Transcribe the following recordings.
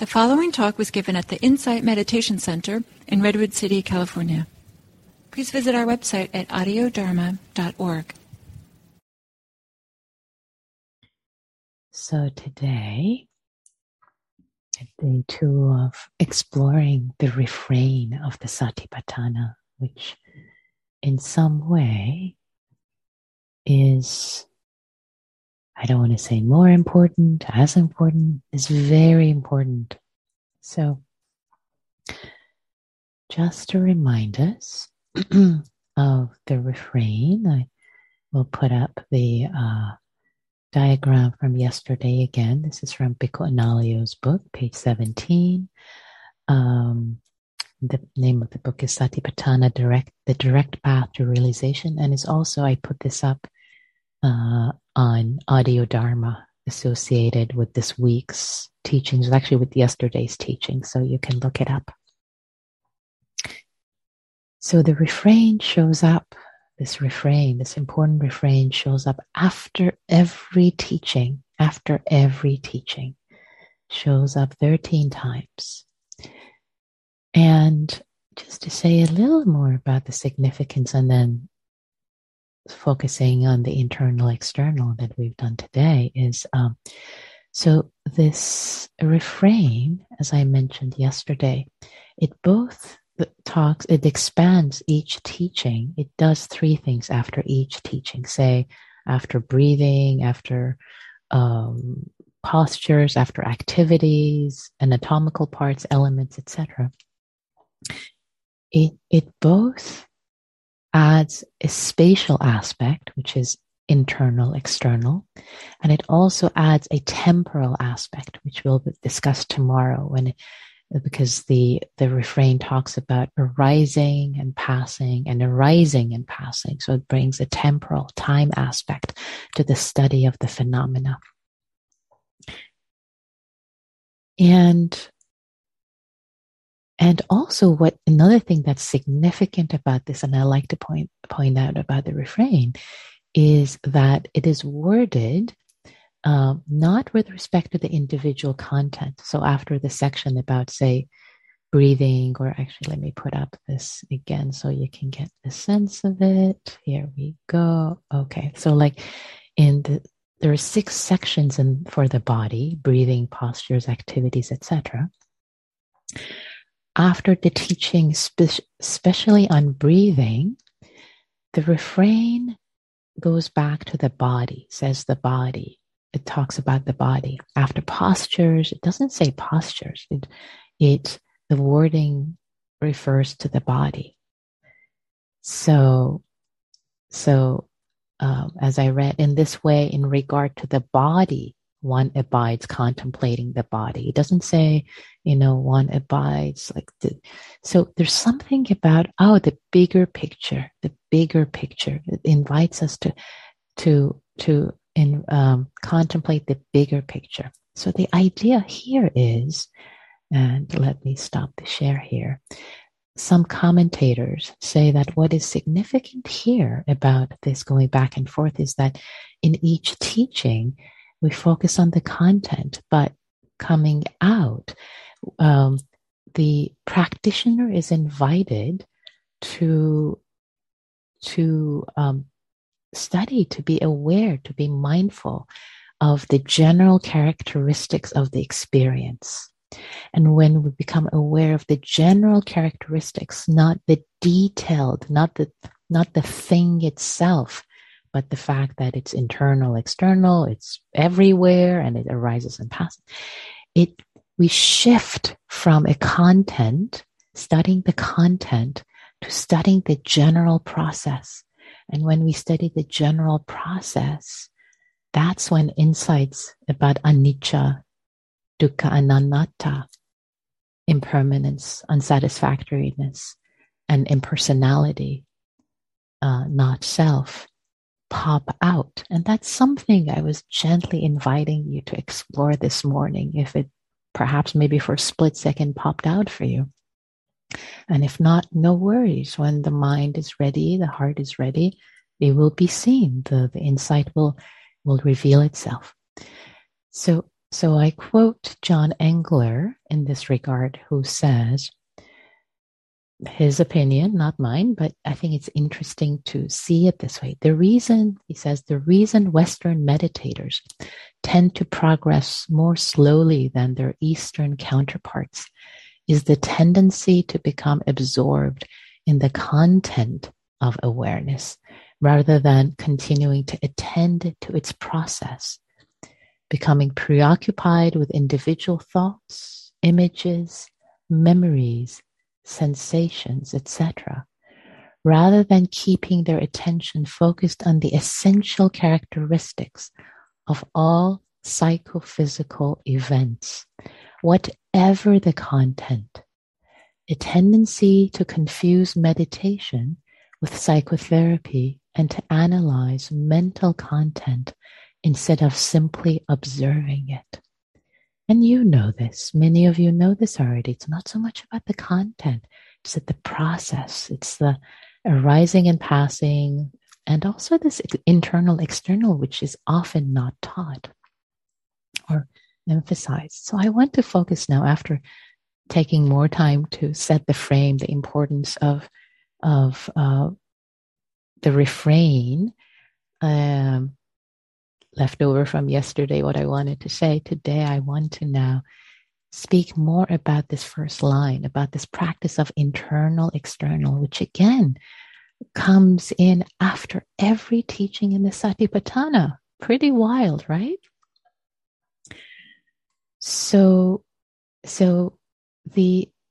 The following talk was given at the Insight Meditation Center in Redwood City, California. Please visit our website at audiodharma.org. So today, at day 2 of exploring the refrain of the Satipatthana, which in some way is, I don't want to say more important, as important, is very important. So just to remind us of the refrain, I will put up the diagram from yesterday again. This is from Bhikkhu Analio's book, page 17. The name of the book is Satipatthana, The Direct Path to Realization. And it's also, I put this up on Audio Dharma associated with this week's teachings, actually with yesterday's teaching, so you can look it up. So the refrain shows up, this important refrain shows up after every teaching, shows up 13 times. And just to say a little more about the significance and then focusing on the internal external that we've done today is so this refrain, as I mentioned yesterday, it both talks, it expands each teaching. It does 3 things after each teaching, say after breathing, after postures, after activities, anatomical parts, elements, etc. It both adds a spatial aspect, which is internal, external, and it also adds a temporal aspect, which we'll discuss tomorrow, because the refrain talks about arising and passing and arising and passing. So it brings a temporal time aspect to the study of the phenomena. And also, another thing that's significant about this, and I like to point out about the refrain, is that it is worded not with respect to the individual content. So after the section about, say, breathing, or actually, let me put up this again so you can get a sense of it. Here we go. Okay, so there are 6 sections for the body: breathing, postures, activities, etc. After the teaching, especially on breathing, the refrain goes back to the body, says the body. It talks about the body. After postures, it doesn't say postures. The wording refers to the body. So as I read, in this way, in regard to the body, one abides contemplating the body. It doesn't say, one abides so there's something about, the bigger picture, It invites us to contemplate the bigger picture. So the idea here is, and let me stop the share here. Some commentators say that what is significant here about this going back and forth is that in each teaching, we focus on the content, but coming out, the practitioner is invited to study, to be aware, to be mindful of the general characteristics of the experience. And when we become aware of the general characteristics, not the detailed, not the thing itself, but the fact that it's internal, external, it's everywhere, and it arises and passes. We shift from studying the content, to studying the general process. And when we study the general process, that's when insights about anicca, dukkha, and anatta, impermanence, unsatisfactoriness, and impersonality, not self, pop out. And that's something I was gently inviting you to explore this morning, if it perhaps maybe for a split second popped out for you. And if not, no worries. When the mind is ready, the heart is ready, it will be seen. The insight will reveal itself. So So I quote John Engler in this regard, who says, his opinion, not mine, but I think it's interesting to see it this way. The reason, he says, the reason Western meditators tend to progress more slowly than their Eastern counterparts is the tendency to become absorbed in the content of awareness rather than continuing to attend to its process, becoming preoccupied with individual thoughts, images, memories, sensations, etc., rather than keeping their attention focused on the essential characteristics of all psychophysical events, whatever the content. A tendency to confuse meditation with psychotherapy and to analyze mental content instead of simply observing it. And you know this. Many of you know this already. It's not so much about the content. It's the process. It's the arising and passing, and also this internal, external, which is often not taught or emphasized. So I want to focus now, after taking more time to set the frame, the importance of the refrain, left over from yesterday, what I wanted to say today. I want to now speak more about this first line, about this practice of internal, external, which again comes in after every teaching in the Satipatthana. Pretty wild, right? So the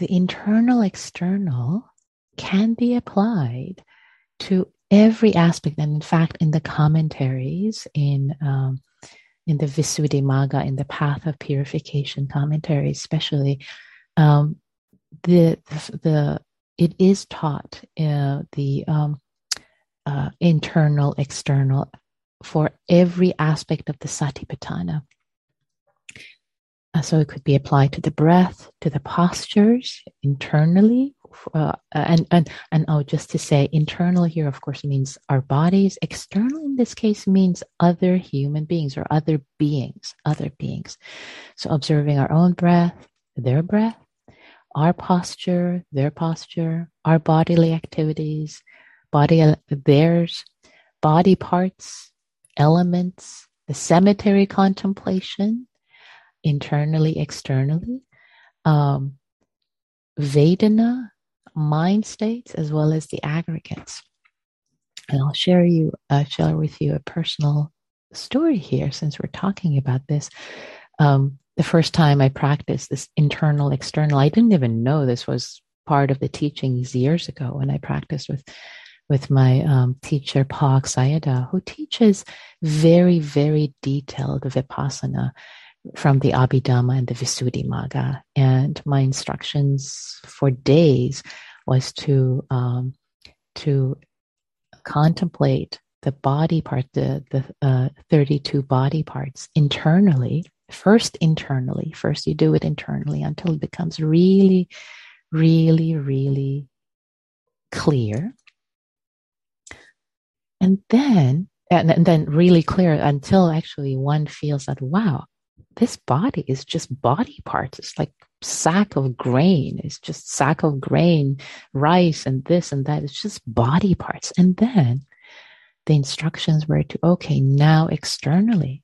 internal, external can be applied to every aspect, and in fact, in the commentaries, in the Visuddhimaga, in the Path of Purification commentary, especially, it is taught the internal, external, for every aspect of the Satipatthana. So it could be applied to the breath, to the postures internally. And just to say, internal here, of course, means our bodies. External in this case means other human beings or other beings. So observing our own breath, our posture, their posture, our bodily activities, theirs, body parts, elements, the cemetery contemplation, internally, externally, Vedana, mind states, as well as the aggregates. And I'll share with you a personal story here, since we're talking about this. The first time I practiced this internal, external, I didn't even know this was part of the teachings years ago when I practiced with my teacher, Pag Sayada, who teaches very, very detailed vipassana from the Abhidhamma and the Visuddhimaga. And my instructions for days was to contemplate the body part, the 32 body parts internally. First you do it internally until it becomes really, really, really clear. And then really clear until actually one feels that, wow, this body is just body parts. It's like sack of grain. It's just sack of grain, rice, and this and that. It's just body parts. And then the instructions were to, okay, now externally,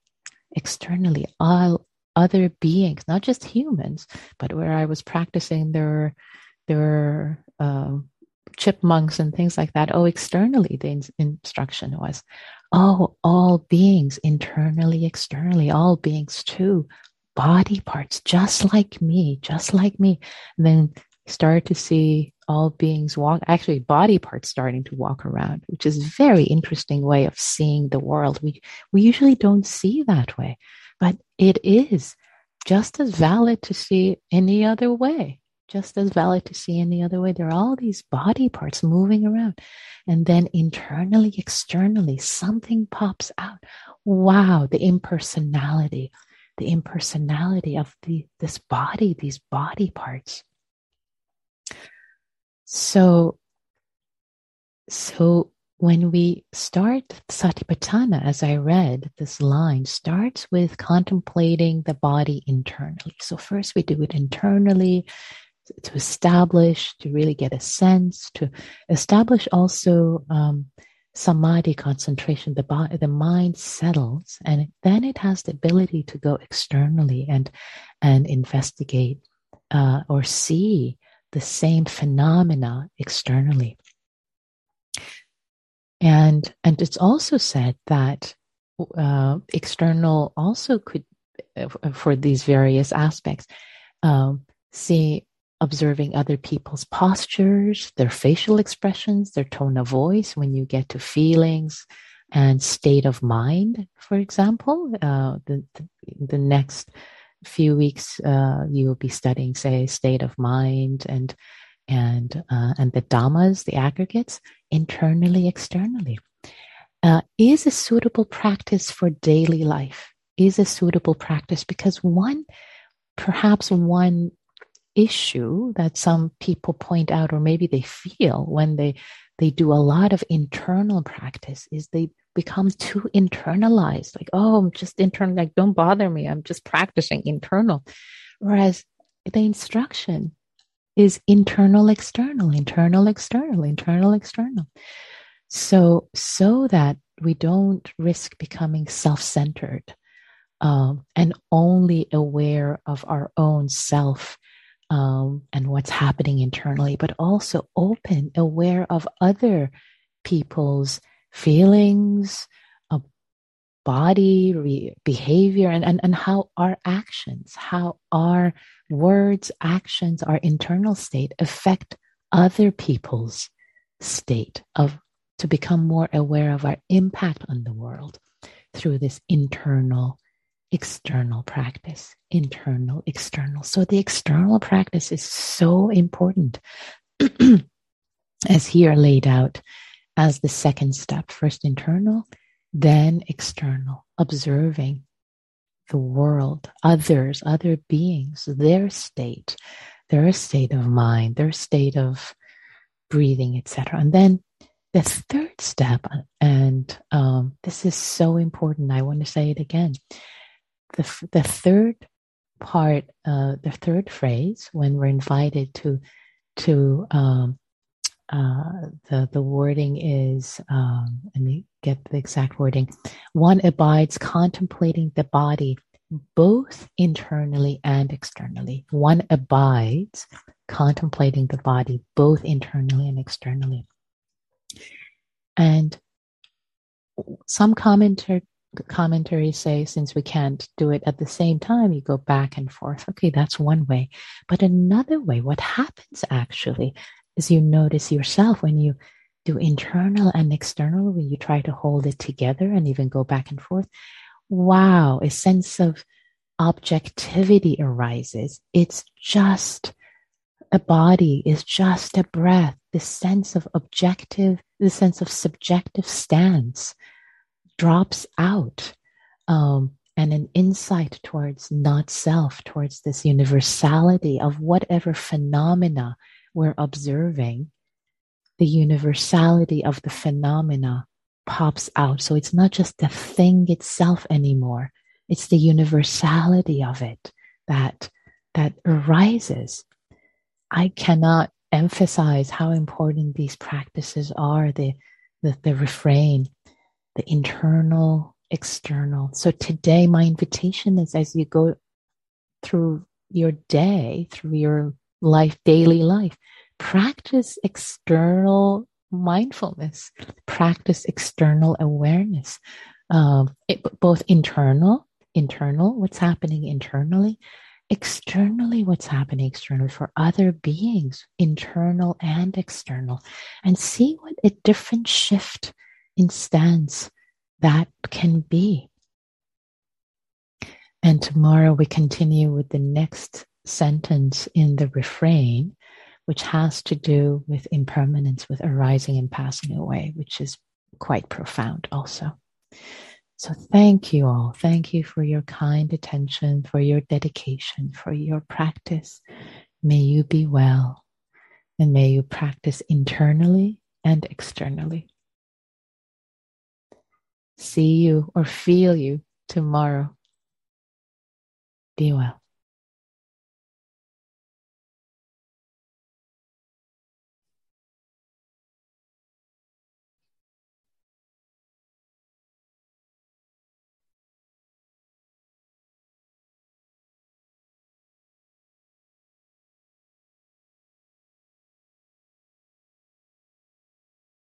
all other beings, not just humans, but where I was practicing, there were chipmunks and things like that. Oh, externally, the instruction was, oh, all beings, internally, externally, all beings too, body parts, just like me. And then start to see all beings body parts starting to walk around, which is a very interesting way of seeing the world. We usually don't see that way, but it is just as valid to see any other way. There are all these body parts moving around. And then internally, externally, something pops out. Wow, the impersonality of this body, these body parts. So when we start Satipatthana, as I read, this line starts with contemplating the body internally. So first we do it internally to establish, to really get a sense, to establish also samadhi concentration. The mind settles, and then it has the ability to go externally and investigate or see the same phenomena externally. And it's also said that external also could, for these various aspects, observing other people's postures, their facial expressions, their tone of voice, when you get to feelings and state of mind, for example. The next few weeks, you will be studying, say, state of mind and the dhammas, the aggregates, internally, externally. Is a suitable practice for daily life, is a suitable practice, because perhaps one issue that some people point out, or maybe they feel when they do a lot of internal practice, is they become too internalized. Like, oh, I'm just internal, like, don't bother me, I'm just practicing internal. Whereas the instruction is internal, external, internal, external, internal, external. So that we don't risk becoming self-centered and only aware of our own self and what's happening internally, but also open, aware of other people's feelings, body, behavior, and how our actions, how our words, actions, our internal state affect other people's state, to become more aware of our impact on the world through this internal, external practice, internal, external. So the external practice is so important, as here laid out as the second step, first internal, then external, observing the world, others, other beings, their state of mind, their state of breathing, etc. And then the third step, and this is so important, I want to say it again. The third part, the third phrase, when we're invited the wording is, let me get the exact wording. One abides contemplating the body, both internally and externally. One abides contemplating the body, both internally and externally. And some commentaries say, since we can't do it at the same time, you go back and forth. Okay, that's one way. But another way, what happens actually is you notice yourself when you do internal and external, when you try to hold it together and even go back and forth, wow, a sense of objectivity arises. It's just a body, it's just a breath, the sense of objective, the sense of subjective stance drops out, and an insight towards not-self, towards this universality of whatever phenomena we're observing, the universality of the phenomena pops out. So it's not just the thing itself anymore. It's the universality of it that arises. I cannot emphasize how important these practices are, the refrain, the internal, external. So today, my invitation is, as you go through your day, through your life, daily life, practice external mindfulness, practice external awareness, both internal, what's happening internally, externally, what's happening externally for other beings, internal and external, and see what a different shift in stance that can be. And tomorrow we continue with the next sentence in the refrain, which has to do with impermanence, with arising and passing away, which is quite profound also. So thank you all. Thank you for your kind attention, for your dedication, for your practice. May you be well, and may you practice internally and externally. see you or feel you tomorrow. Be well.